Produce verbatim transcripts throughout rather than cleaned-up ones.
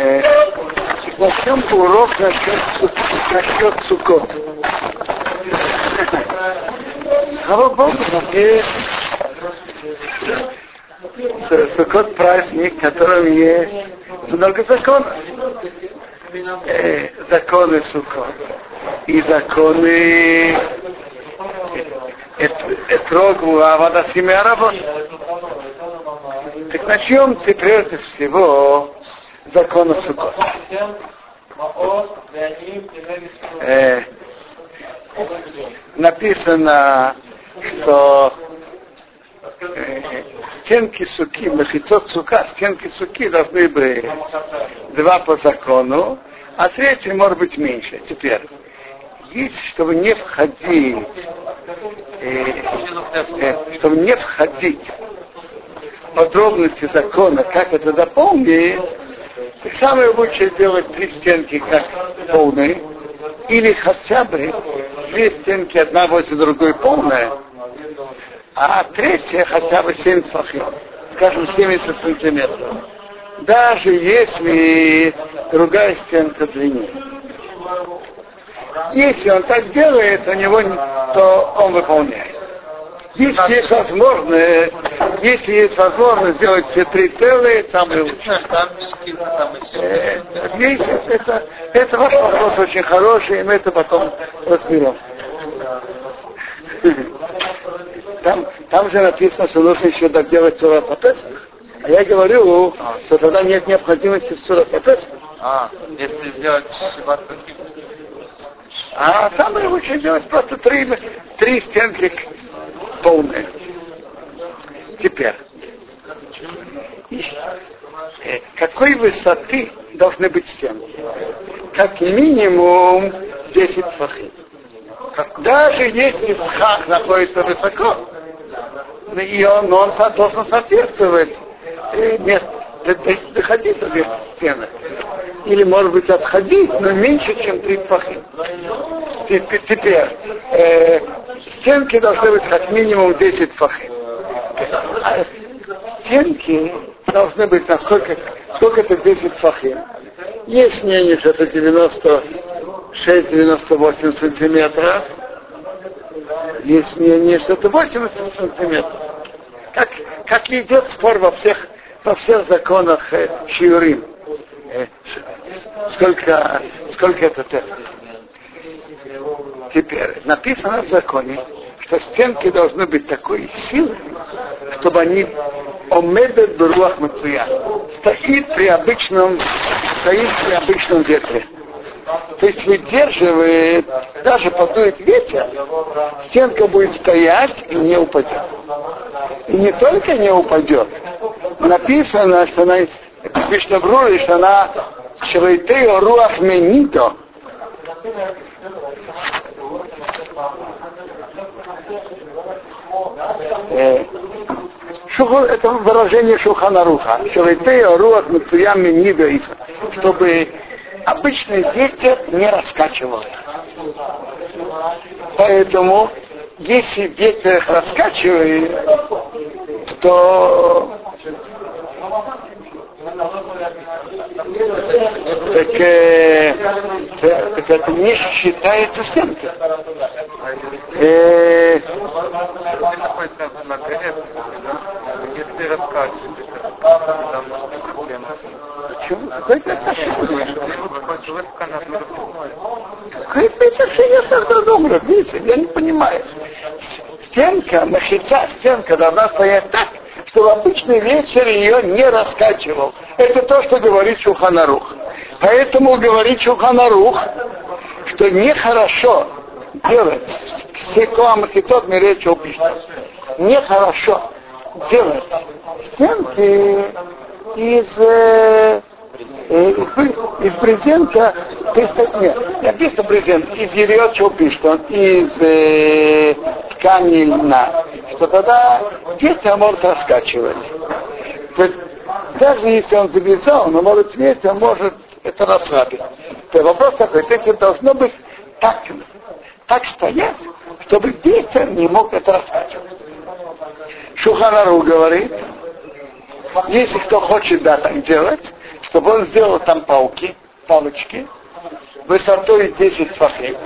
Э, начнем урок насчет Суккот. Слава Богу, Суккот праздник, в котором есть много законов. Э, законы Суккот и законы Этрогу, Авадасим и Аравон. Так начнем прежде всего закона Суккот. Э, написано, что э, стенки суки, махицот сука, стенки суки должны быть два по закону, а третий может быть меньше. Теперь, есть, чтобы не входить, э, э, чтобы не входить в подробности закона, как это дополнить, так самое лучшее делать три стенки как полные, или хотя бы две стенки, одна возле другой полная, а третья хотя бы семь фахьём, скажем, семьдесят сантиметров. Даже если другая стенка длиннее. Если он так делает, у него, то он выполняет. Если есть возможность, если есть возможность сделать все три целые, самые лучшие. Это, это ваш вопрос очень хороший, и мы это потом разберем. Там, там же написано, что нужно еще доделать сурат а-Песах. А я говорю, что тогда нет необходимости в сурат а-Песах. А, если сделать шиват беким. А самое лучшее делать просто три, три стенки полные. Теперь, какой высоты должны быть стенки? Как минимум десять фахим. Даже если схах находится высоко, и он, он должен соответствовать, нет, доходить до этой стены. Или, может быть, отходить, но меньше, чем три фахим. Теперь, э, стенки должны быть как минимум десять фахим. А стенки должны быть насколько, сколько это десять фахим. Есть мнение, что это девяносто шесть - девяносто восемь сантиметров. Есть мнение, что это восемьдесят сантиметров. Как, как и идет спор во всех, во всех законах э, Шиурим. Э, сколько, сколько это терпит. Теперь, написано в законе, что стенки должны быть такой силы, чтобы они омедет дуруах мацуя, стоит при обычном, стоит при обычном ветре. То есть выдерживает, даже подует ветер, стенка будет стоять и не упадет. И не только не упадет, написано, что она, Мишна Брура, что она шерейтео руах менито. Это выражение Шулхан Аруха. Шерейтео руах мецуя менито, чтобы обычный ветер не раскачивал. Поэтому, если ветер их раскачивает, то так, э, так, так это не считается стенкой. Э, Если раскачивается, почему? Какое это отношение? Какое это отношение с автодомом? Видите, я не понимаю. Стенка, махица, стенка должна стоять так, чтобы обычный ветер ее не раскачивал. Это то, что говорит Шулхан Арух. Поэтому говорит Шулхан Арух, что нехорошо делать секуа махицот мереча убийства. Нехорошо делать стенки из, э, из брезента, нет, не написано брезент, из ерёд чулпиштон, из э, ткани льна, что тогда ветер может раскачивать. Даже если он завязал, но может ветер может это расслабить. То вопрос такой, то есть должно быть так, так стоять, чтобы ветер не мог это раскачивать. Шулхан Арух говорит, если кто хочет да, так делать, чтобы он сделал там палки, палочки, высотой десять фахим,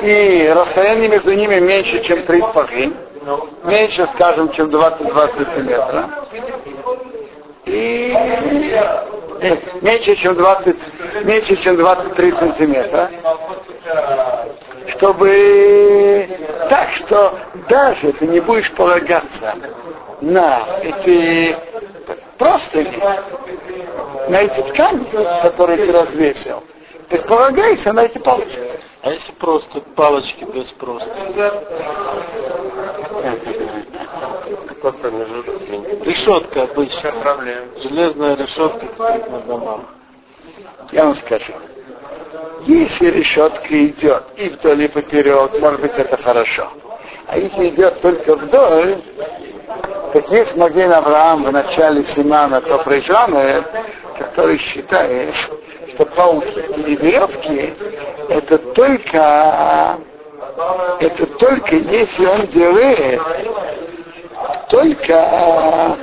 и расстояние между ними меньше, чем три фахим, меньше, скажем, чем двадцать два сантиметра, и нет, меньше, чем двадцать, меньше, чем двадцать три сантиметра, чтобы так, что даже ты не будешь полагаться на эти простыни, на эти ткани, которые ты развесил, ты полагайся на эти палочки. А если просто палочки без простыни? Какой промежуток? Решетка обычная. Железная решетка стоит на домах. Я вам скажу. Если решетка идет и вдоль, и поперед, может быть, это хорошо. А если идет только вдоль, так есть Маген Авраам в начале Симана Топрежана, который считает, что пауки и веревки это только, это только если он делает только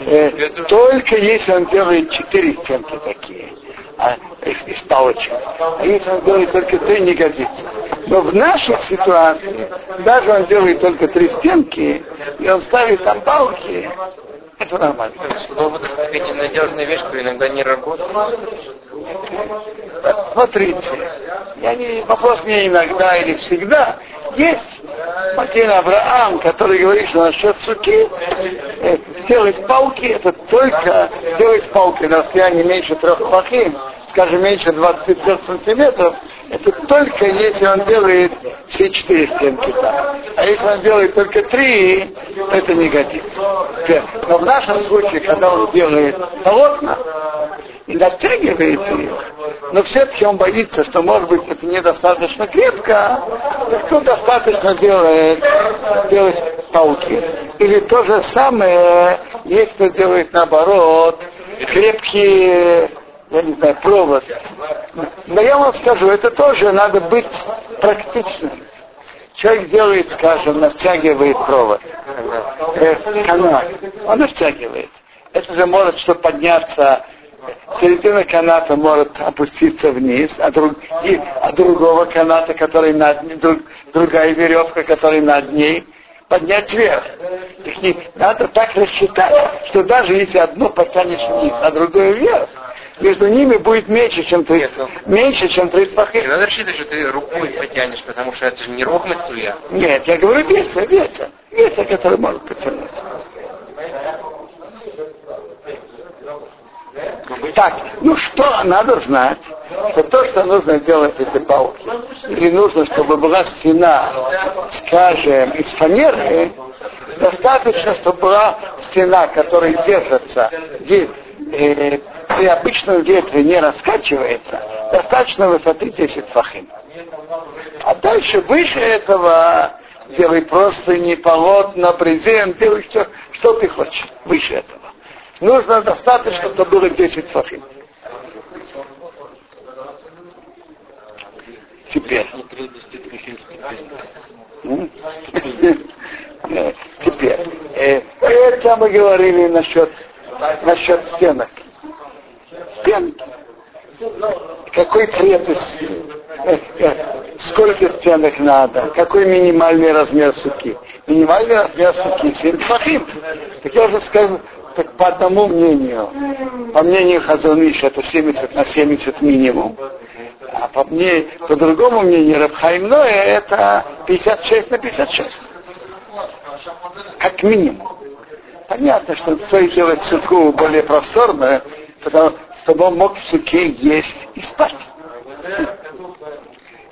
э, только если он делает четыре стенки такие а, из, из палочек, а если он делает только три, не годится. Но в нашей ситуации даже он делает только три стенки и он ставит там палки. Это нормально. Слово, как видите, надежная вещь, которая иногда не работает. Смотрите, я не, вопрос не иногда или всегда. Есть Макен Авраам, который говорит, что насчет суки, э, делать палки, это только делать палки на расстоянии меньше трех фахим, скажем, меньше двадцати трех сантиметров, это только если он делает все четыре стенки так. А если он делает только три, то это не годится. Но в нашем случае, когда он делает полотна и натягивает их, но все-таки он боится, что, может быть, это недостаточно крепко, так кто достаточно делает, делает пауки. Или то же самое, есть кто делает наоборот, крепкие, я не знаю, провод. Но я вам скажу, это тоже надо быть практичным. Человек делает, скажем, натягивает провод. Канат. Он натягивает. Это же может что подняться, середина каната может опуститься вниз, а, друг, и, а другого каната, который над ней, друг, другая веревка, которая над ней, поднять вверх. Так не, надо так рассчитать, что даже если одно потянешь вниз, а другое вверх, между ними будет меньше, чем ты. Меньше, чем ты плохих. Надо рассчитывать, что ты рукой потянешь, потому что это же не рухнет суя. Нет, я говорю ветер, ветер. Ветер, который может потянуть. Так, ну что надо знать? Что то, что нужно делать эти палки, или нужно, чтобы была стена, скажем, из фанеры, достаточно, чтобы была стена, которая держится, где э, при обычном ветре не раскачивается, достаточно высоты десять фахим. А дальше выше этого делай простыни, полотна, брезент, делай все, что ты хочешь выше этого. Нужно достаточно, чтобы было десять фахим. Теперь. Теперь. Это мы говорили насчет, насчет стенок. Стенки. Какой цвет из стенок? Сколько стенок надо? Какой минимальный размер суки? Минимальный размер суки семь фахим. Так я уже скажу. Так по одному мнению, по мнению Хазоныша, это семьдесят на семьдесят минимум. А по, мне, по другому мнению Рав Хаим Ноэ, это пятьдесят шесть на пятьдесят шесть. Как минимум. Понятно, что стоит делать суку более просторную, потому, чтобы он мог в суке есть и спать.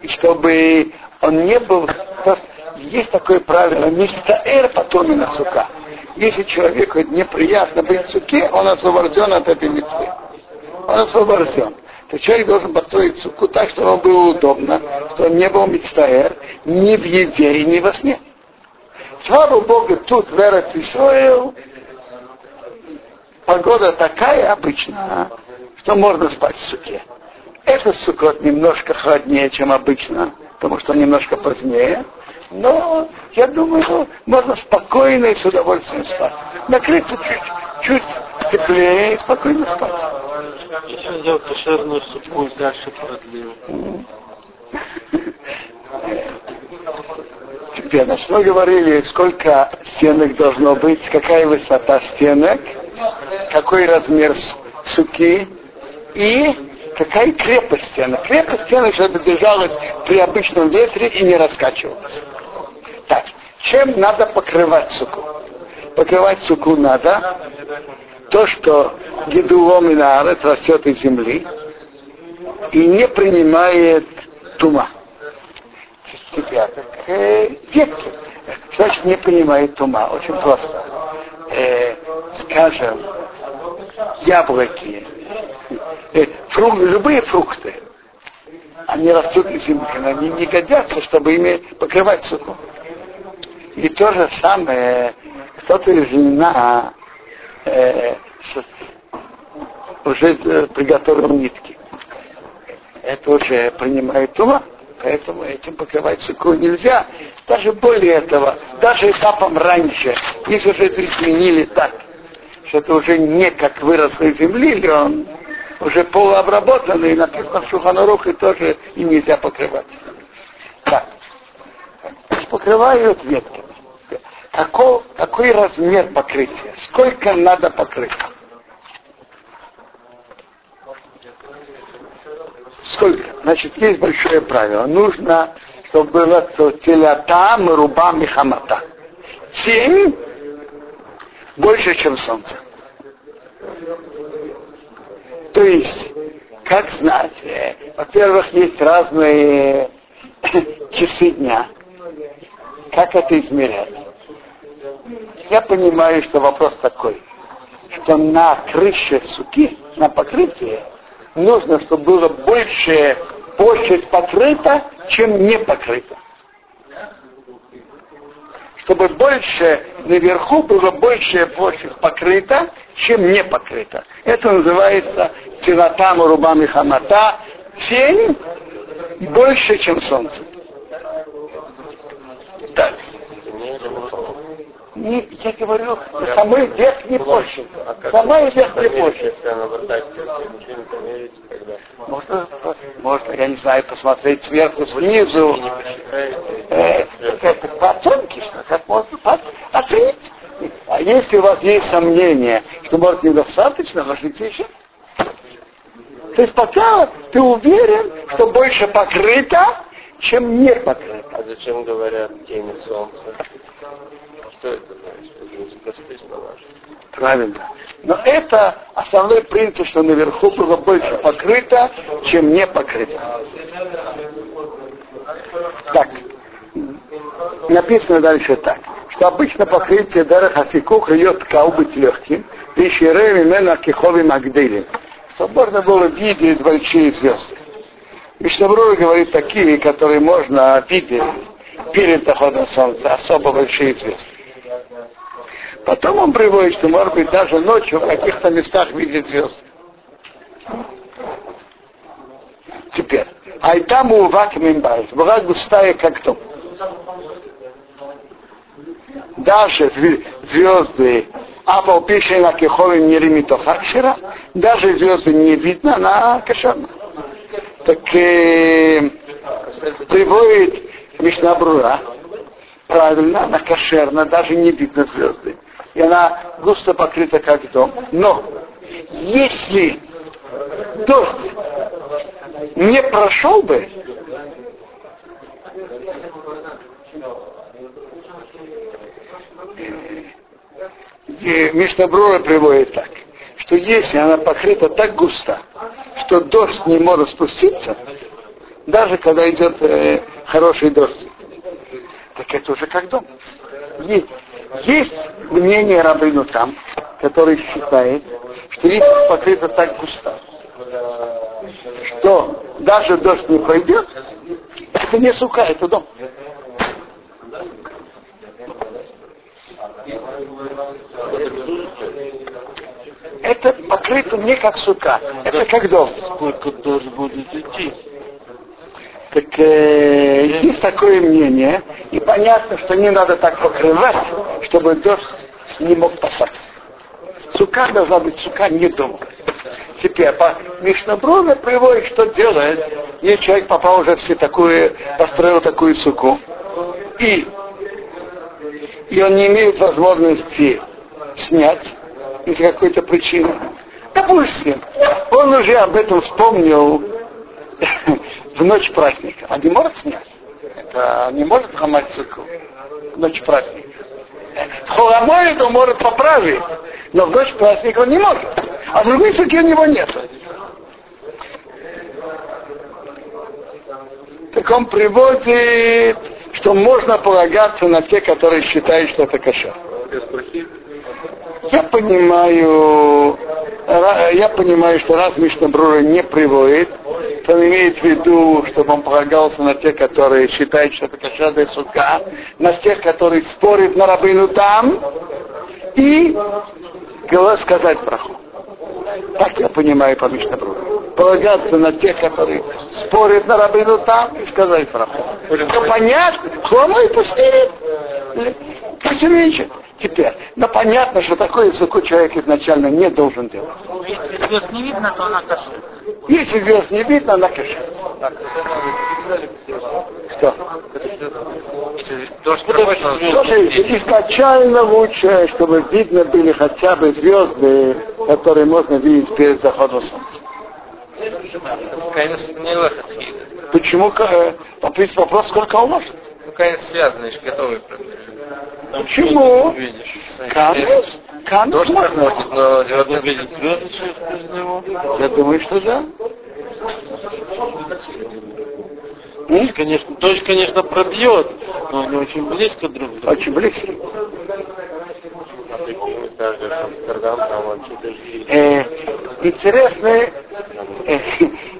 И чтобы он не был... Есть такое правило, мистаэр потом и на сука. Если человеку неприятно быть в суке, он освобожден от этой митцвы. Он освобожден. То человек должен построить суку так, чтобы ему было удобно, чтобы он не был мицтаэр ни в еде и ни во сне. Слава Богу, тут в Эрец Исраэль погода такая обычная, что можно спать в суке. Этот сукот немножко холоднее, чем обычно, потому что он немножко позднее. но я думаю, ну, можно спокойно и с удовольствием спать. Накрыться чуть-чуть теплее и спокойно спать. Еще сделать кошерную супу и дальше продлил. Теперь, значит, мы говорили, сколько стенок должно быть, какая высота стенок, какой размер суки и какая крепость стенок. Крепость стенок, чтобы держалась при обычном ветре и не раскачивалась. Так, чем надо покрывать суку? Покрывать суку надо то, что гидуло минарет растет из земли и не принимает тума. Тебя так э, детки. Значит, не принимает тума. Очень просто. Э, скажем, яблоки, э, фрук, любые фрукты, они растут из земли, они не годятся, чтобы ими покрывать суку. И то же самое, кто-то из вина э, уже приготовил нитки. Это уже принимает тума. Поэтому этим покрывать суку нельзя. Даже более этого, даже этапом раньше, если уже изменили так, что это уже не как выросло из земли, или он уже полуобработанный, написано в Шулхан Арух, и тоже им нельзя покрывать. Так. Покрывают ветками. Какой, какой размер покрытия? Сколько надо покрыть? Сколько? Значит, есть большое правило. Нужно, чтобы было телята, маруба, михамата. Семь больше, чем солнце. То есть, как знать, во-первых, есть разные часы дня. Как это измерять? Я понимаю, что вопрос такой, что на крыше суки, на покрытии, нужно, чтобы было больше площадь покрыта, чем не покрыта. Чтобы больше наверху было больше площадь покрыта, чем не покрыта. Это называется тилата маруба михамата, тень больше, чем солнце. Так. Не, я говорю, на самой верхней площади. Самая верхняя площадь. Можно, можно, я не знаю, посмотреть сверху, снизу. Э, это по оценке, что как можно оценить. А если у вас есть сомнения, что может недостаточно, можете еще. То есть пока ты уверен, что больше покрыто, чем не покрыто. А зачем говорят тени солнца? Что это значит? Это простые слова. Правильно. Но это основной принцип, что наверху было больше покрыто, чем не покрыто. Так. Написано дальше так, что обычно покрытие дара хасикух ее ткал быть легким, пещеры именно кихови магдили, чтобы можно было видеть большие звезды. И Мишна-Брура говорит такие, которые можно видеть перед заходом солнца, особо большие звезды. Потом он приводит, что, может быть, даже ночью в каких-то местах видит звезды. Теперь. Айтаму вак мимбайс. Была густая, как дом. Даже звезды Апал пишет на кехове не ремитохакшера. Даже звезды не видно на кашана. Так э, приводит Мишна-Брура, правильно, она кошерна, даже не видно звезды. И она густо покрыта, как дом. Но если дождь не прошел бы, э, Мишна-Брура приводит так, что если она покрыта так густо, что дождь не может спуститься, даже когда идет э, хороший дождь, так это уже как дом. Есть, есть мнение Рабейну Там, который считает, что если покрыто так густо, что даже дождь не пройдет, это не сука, это дом. Это покрыто не как сука, это как дом. Сколько дождь будет идти? Так э, есть такое мнение, и понятно, что не надо так покрывать, чтобы дождь не мог попасть. Сука должна быть сука не дома. Теперь по Мишна-Брура приводит, что делает, если человек попал уже все такую, построил такую суку, и, и он не имеет возможности снять из-за какой-то причины. Допустим, он уже об этом вспомнил в ночь праздника. Он не может снять. Это не может ломать суку в ночь праздника. Холомоид он может поправить, но в ночь праздника он не может. А в другой суки у него нет. Так он приводит, что можно полагаться на те, которые считают, что это кошер. Я понимаю, я понимаю, что раз Мишна-Брура не приводит, то он имеет в виду, чтобы он полагался на тех, которые считают, что это кошерная сука, на тех, которые спорят на рабину там, и сказать браху. Так я понимаю по Мишна-Бруре. Полагаться на тех, которые спорят на рабину там, и сказать браху. Это понятно, хламой пустеет. Как иначе? Теперь. Но понятно, что такое суку человек изначально не должен делать. Если звезд не видно, то она кашет. Если звезд не видно, она кашет. Что? То, что изначально лучше, чтобы видно были хотя бы звезды, которые можно видеть перед заходом солнца. Почему? По принципу вопрос, сколько он может? Ну, конечно, связанные, готовые проблемы. Там почему? Канус? Канус можно? Но звезды видят звезды. Я думаю, что да. Точь, конечно, точь, конечно, пробьет, но они очень близко друг к другу. Очень близко. Э, интересный, э,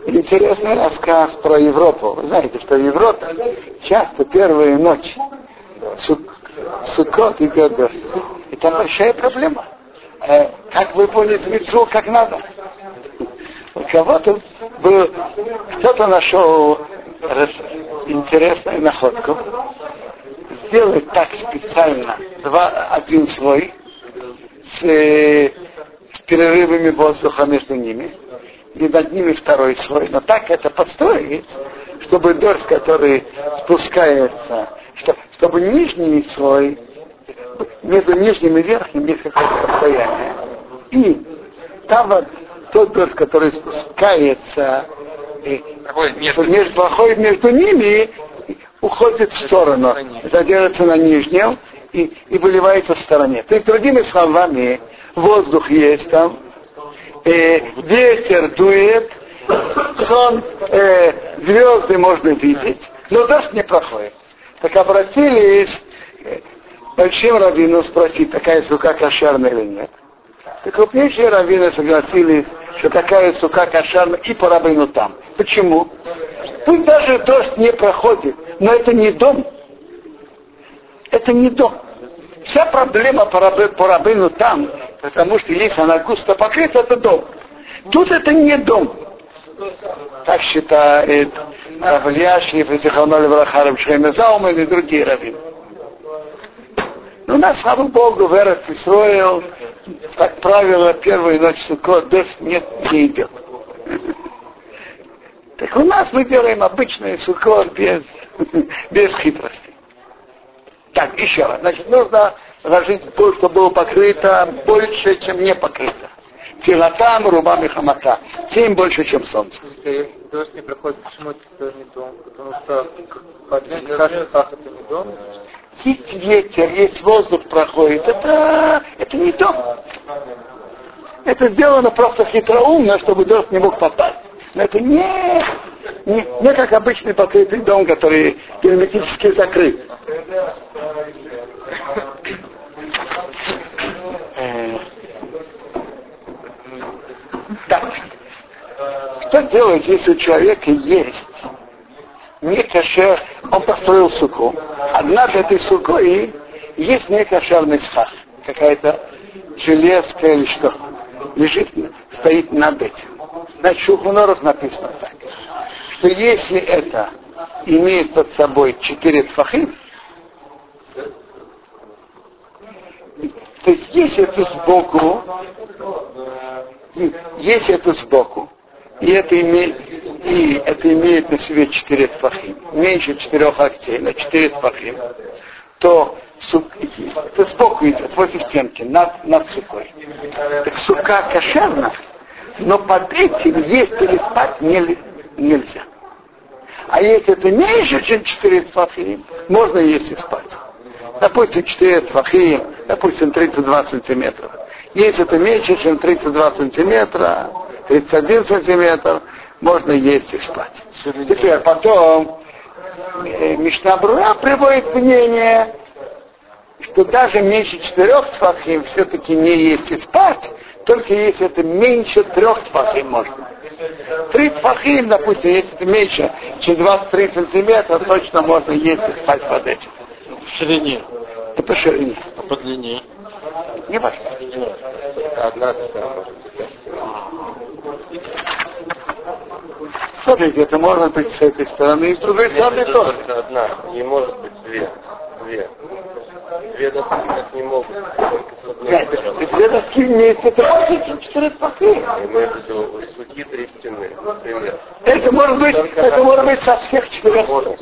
интересный рассказ про Европу. Вы знаете, что в Европе часто первые ночи Суккот идет дождь. И там большая проблема. Э, как выполнить мицву как надо? У кого-то был, кто-то нашел интересную находку. Сделать так специально два, один слой с, э, с перерывами воздуха между ними. И над ними второй слой. Но так это подстроить, чтобы дождь, который спускается, что, чтобы нижний слой, между нижним и верхним есть какое-то расстояние. И там вот тот дождь, который спускается, и, между, между, проходит между ними, уходит в сторону, задерживается на нижнем и, и выливается в стороне. То есть, другими словами, воздух есть там, э, ветер дует, сон, э, звезды можно видеть, но дождь не проходит. Так обратились к большим раввинам спросить, такая сука кошерная или нет. Так крупнейшие раввины согласились, что такая сука кошерная и по рабину там. Почему? Пусть даже дождь не проходит, но это не дом. Это не дом. Вся проблема по, рабы, по рабину там, потому что если она густо покрыта, это дом. Тут это не дом. Так считает Рав Ильяшев и Зихроно левраха Рав Шхейм Залман и другие раввины. Но у нас, слава Богу, в Эрец Исроэл, как правило, первую ночь Суккот дождь нет, не идет. Так у нас мы делаем обычный Суккот без, без хитрости. Так, еще раз. Значит, нужно ложить то, что было покрыто, больше, чем не покрыто. Тилатам, рубам и хамата. Тем больше, чем солнце. Дождь не проходит, почему это не дом? Потому что подъем каждый сахар это не дом. Есть ветер, есть воздух проходит. Это, это не дом. Это сделано просто хитроумно, чтобы дождь не мог попасть. Но это не, не, не как обычный покрытый дом, который герметически закрыт. Так, что делать, если у человека есть некошер, он построил суку, однажды этой сукой есть некошерный схах, какая-то железка или что, лежит, стоит над этим. На Шухонорах написано так, что если это имеет под собой четыре тфахим, то есть есть это сбоку, есть это сбоку, и это имеет, и это имеет на себе четыре тфахим, меньше четырех локтей, на четыре тфахим, то это сбоку идет, возле стенки, над, над сукой. Так сука кошерна, но под этим есть или спать не, нельзя. А если это меньше, чем четыре тфахим, можно есть и спать. Допустим, четыре тфахим, допустим, тридцать два сантиметра. Если это меньше, чем тридцать два сантиметра, тридцать один сантиметр, можно есть и спать. Теперь потом Мишна Брура приводит мнение, что даже меньше четырех тфахим все-таки не есть и спать, только если это меньше трех тфахим можно. Три тфахим, допустим, если это меньше, чем двадцать три сантиметра, точно можно есть и спать под этим. В ширине. Это по ширине. А по длине? Не важно. Смотрите, это может быть с этой стороны и с другой стороны тоже. Одна, не может быть две. Две. Две доски так не могут. Две доски имеются, это больше, чем четыре пакеты. У суки три стены. Это может быть, это может быть со всех четырех сторон.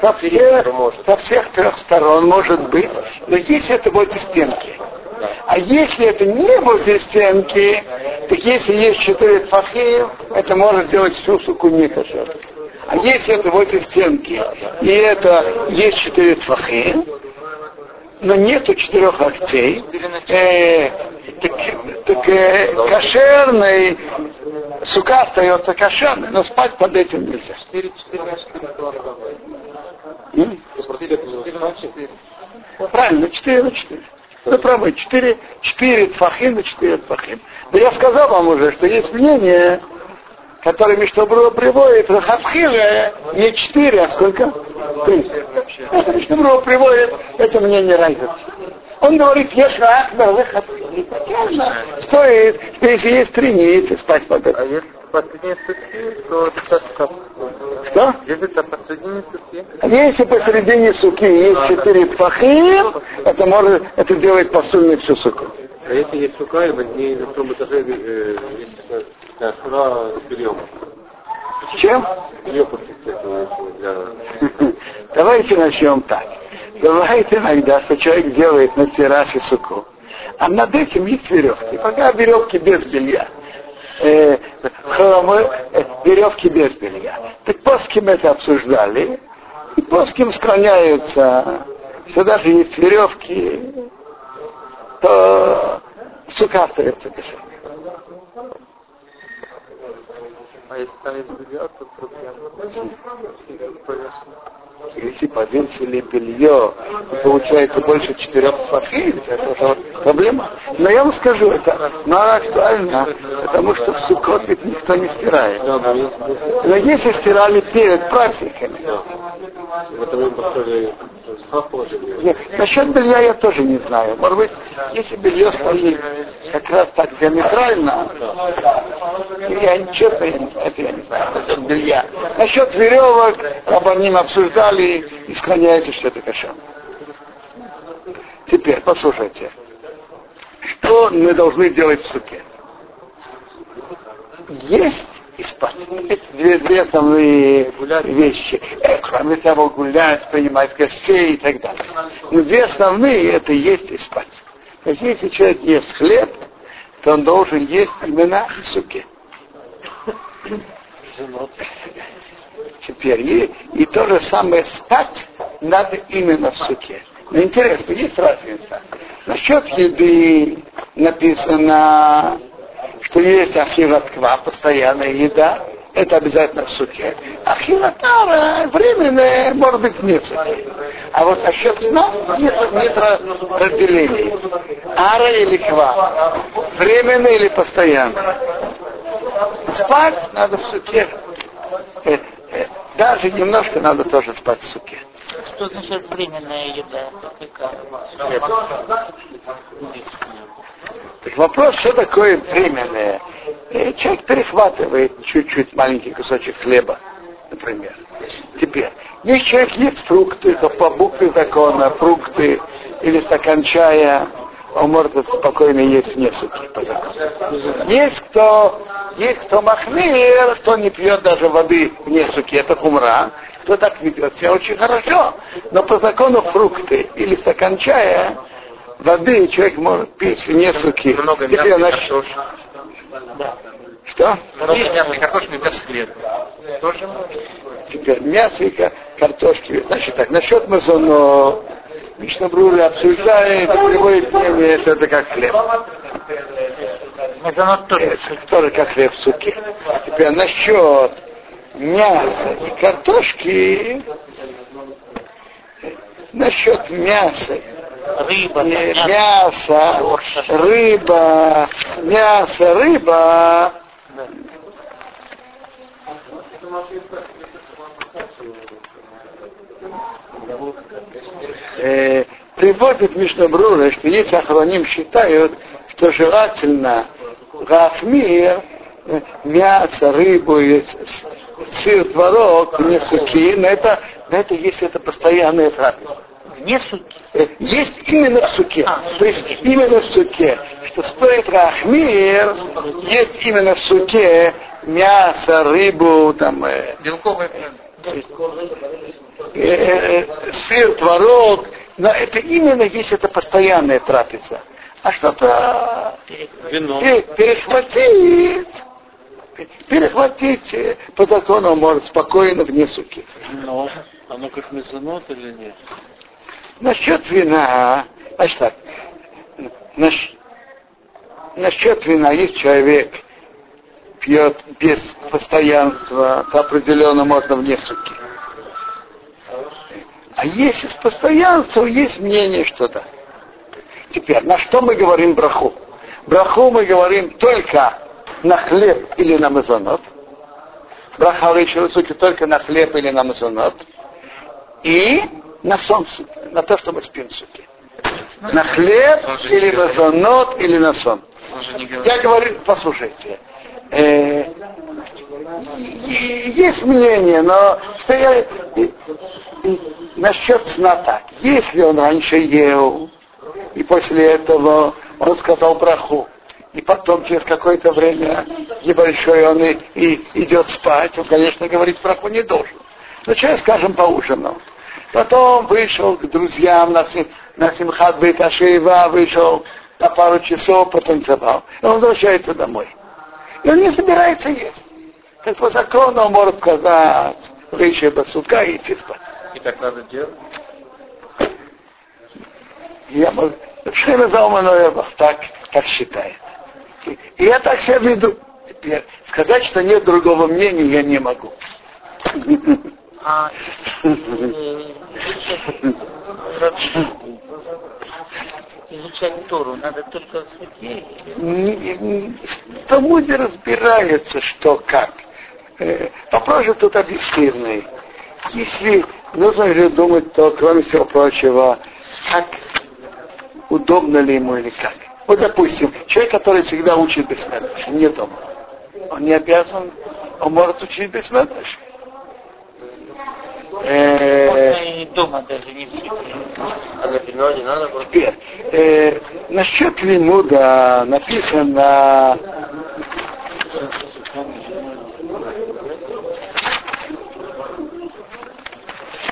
Со всех, со всех трех сторон может быть. Но если это возле стенки. А если это не возле стенки, так если есть четыре тфахим, это может сделать всю суку некошерной. А если это возле стенки, и это есть четыре тфахим, но нету четырех локтей, э, так, так э, кошерный, сука остается кошерной, но спать под этим нельзя. Правильно, четыре на четыре. Ну, правда, четыре, четыре тфахим и четыре тфахим. Да я сказал вам уже, что есть мнение, которое Мишна Брура приводит, Хатхила не четыре, а сколько? Три. Это Мишна Брура приводит, это мнение Райзер. Он говорит, Ешва Ахмер, выход. Стоит, что если есть три, не есть и спать под это. А если по средине суки, то достаточно. Что? Если по средине суки. Если посредине суки есть четыре тфахим, это может, это делает посульный всю суку. А если есть сука, его не на втором этаже есть сура с бельем. Чем? Белье подписывается. Давайте начнем так. Бывает иногда, что человек делает на террасе суку, а над этим есть веревки. Пока веревки без белья. Э, хламы, э, веревки без белья. Так поским это обсуждали, и поским склоняются, что даже есть веревки, то сука остается кошерной. А если там есть белье, то проблема. Если повесили белье, и получается больше четырех тфахим, это проблема. Но я вам скажу, это ну, актуально, потому что в суккот ведь никто не стирает. Но если стирали перед праздниками. Нет, насчет белья я тоже не знаю. Может быть, если белье стоит как раз так диаметрально, я честно, это я не знаю, насчет белья. Насчет веревок, рабаним обсуждали, и склоняется, что это кошерно. Теперь послушайте, что мы должны делать в суке? Есть и спать. Это две, две основные вещи. Э, кроме того, гулять, принимать гостей и так далее. Но две основные — это есть и спать. То есть если человек ест хлеб, то он должен есть именно в суке. Теперь и, и то же самое спать надо именно в суке. Но интересно, есть разница. Насчет еды написано, что есть ахилатва, постоянная еда, это обязательно в суке. Ахилатара временная, может быть, не в суке. А вот насчет сна нет, нет разделений. Ара или ква, временная или постоянная. Спать надо в суке. Даже немножко надо тоже спать в суке. Что значит временная еда? Так вопрос, что такое временное? Человек перехватывает чуть-чуть маленький кусочек хлеба, например. Теперь, если человек ест фрукты, то по букве закона фрукты или стакан чая, он может спокойно есть вне сутки по закону. Есть кто, есть кто махмир, кто не пьет даже воды вне сутки, это хумра, кто так ведет себя очень хорошо, но по закону фрукты или стакан чая, воды человек может пить вне сутки. Много мяса и картошки. Да. Что? Много мяса и картошки и мясо хлеба. Тоже много. Теперь мясо и картошки. Значит так, насчет мазоно. Мишна Брура обсуждает, любое пение, это как хлеб. Мазонот тоже. Это тоже как хлеб в суке. Теперь насчет мяса и картошки. Насчет мяса. Рыба, не, мясо, рыба, мясо, рыба. Да. Э, приводит Мишна Брура, что есть ахроним считают, что желательно гахмир, мясо, рыбу, сыр, творог, не суки, но это, но это есть это постоянная трапеза. Не суки. Есть именно в суке. А, то есть именно в суке. Что стоит рахмир, есть именно в суке мясо, рыбу, там, э, э, э, сыр, творог. Но это именно есть это постоянная трапеза. А что-то перехватить. Перехватить по закону может спокойно вне суки. Но оно как мезонот или нет? Насчет вина, значит так, Нас, насчет вина, если человек пьет без постоянства, то определенно можно вне суки. А если с постоянством, есть мнение, что да. Теперь, на что мы говорим браху? Браху мы говорим только на хлеб или на мезонот. Браха в суки только на хлеб или на мезонот. И на сон, на то, что мы спим суки. На хлеб, или на зонот, или на сон. Я говорю, послушайте, э, есть мнение, но что я э, э, насчет сна так. Если он раньше ел, и после этого он сказал браху, и потом через какое-то время небольшое он и, и идет спать, он, конечно, говорить браху не должен. Но человек, скажем, поужинал. Потом вышел к друзьям на, сим, на Симхат Бейт Ашива, вышел на пару часов, потанцевал. И он возвращается домой. И он не собирается есть. Как по закону он может сказать, выйти до сутка и идти спать. И так надо делать? Я могу... Шейна Залманова так, так считает. И, и я так себя веду. Теперь сказать, что нет другого мнения, я не могу. А, изучать Тору надо только в суде? В Талмуде разбирается, что как. Вопрос же тут объективный. Если нужно же думать, то, кроме всего прочего, как, удобно ли ему или как. Вот, допустим, человек, который всегда учит бессмертность, не дома. Он не обязан, он может учить бессмертность. Теперь, насчет лимуда написано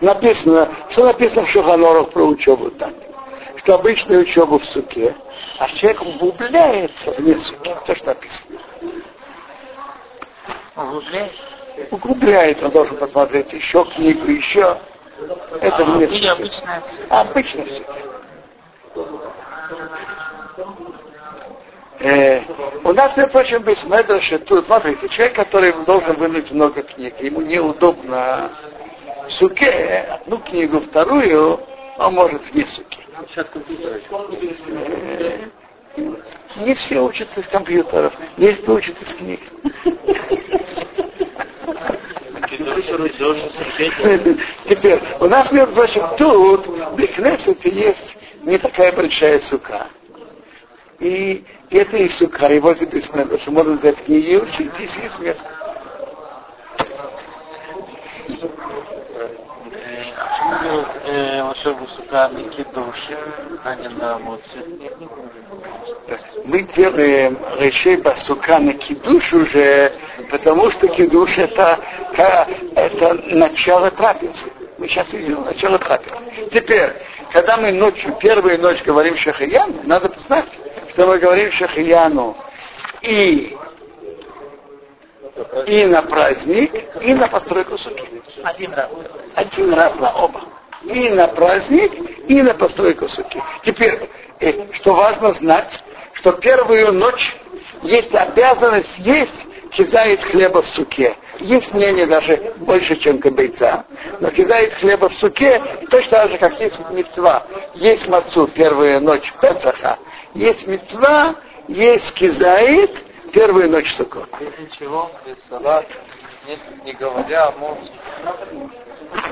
написано, что написано в Шулхан Арухе про учебу так, что обычная учеба в суке, а человек углубляется вне суки, то что написано. Углубляется? Углубляется, он должен посмотреть еще книгу, еще. Это а, не все. Обычно, обычно все. Э, у нас, между прочим, без медраши тут, смотрите, человек, который должен вынуть много книг, ему неудобно в суке, одну книгу, вторую, он может вне суки. Э, не все учатся из компьютеров, не все учатся из книг. Теперь, у нас, между прочим, тут, в Бейт-Кнесете есть не такая большая сука. И это и сука, и возле Бейт-Кнесета можно взять книги и учить, и съесть место. во-первых, э, волшебный суда не кидуши, а не на эмоции. Мы делаем решей басука на кидуш уже, потому что кидуш это, это, это начало трапезы. Мы сейчас видим начало трапезы. Теперь, когда мы ночью, первую ночь говорим Шахияну, надо знать, что мы говорим Шахияну и И на праздник, и на постройку суки. Один раз. Один раз на оба. И на праздник, и на постройку суки. Теперь, что важно знать, что первую ночь есть обязанность есть, кидает хлеба в суке. Есть мнение даже больше, чем кабейца. Но кидает хлеба в суке, точно так же, как есть митцва. Есть мацу первую ночь Песаха. Есть митцва, есть кизаит, первую ночь Суккот. Ничего, без салат, не, не говоря о мозге.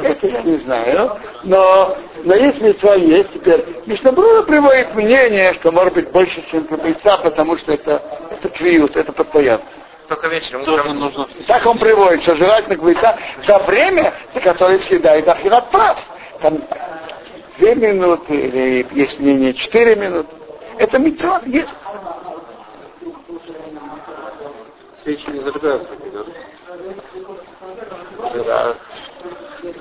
Это я не знаю, но, но есть митцва, есть теперь. Мишнабрура приводит мнение, что может быть больше, чем митцва, потому что это, это квиют, это постоянно. Только вечером. Утром нужно... Так он приводит, что желательно квита за время, за которое съедает ахират прас. Там две минуты, или есть мнение четыре минуты. Это митцва есть. Свечи не зажигаются, да? Да.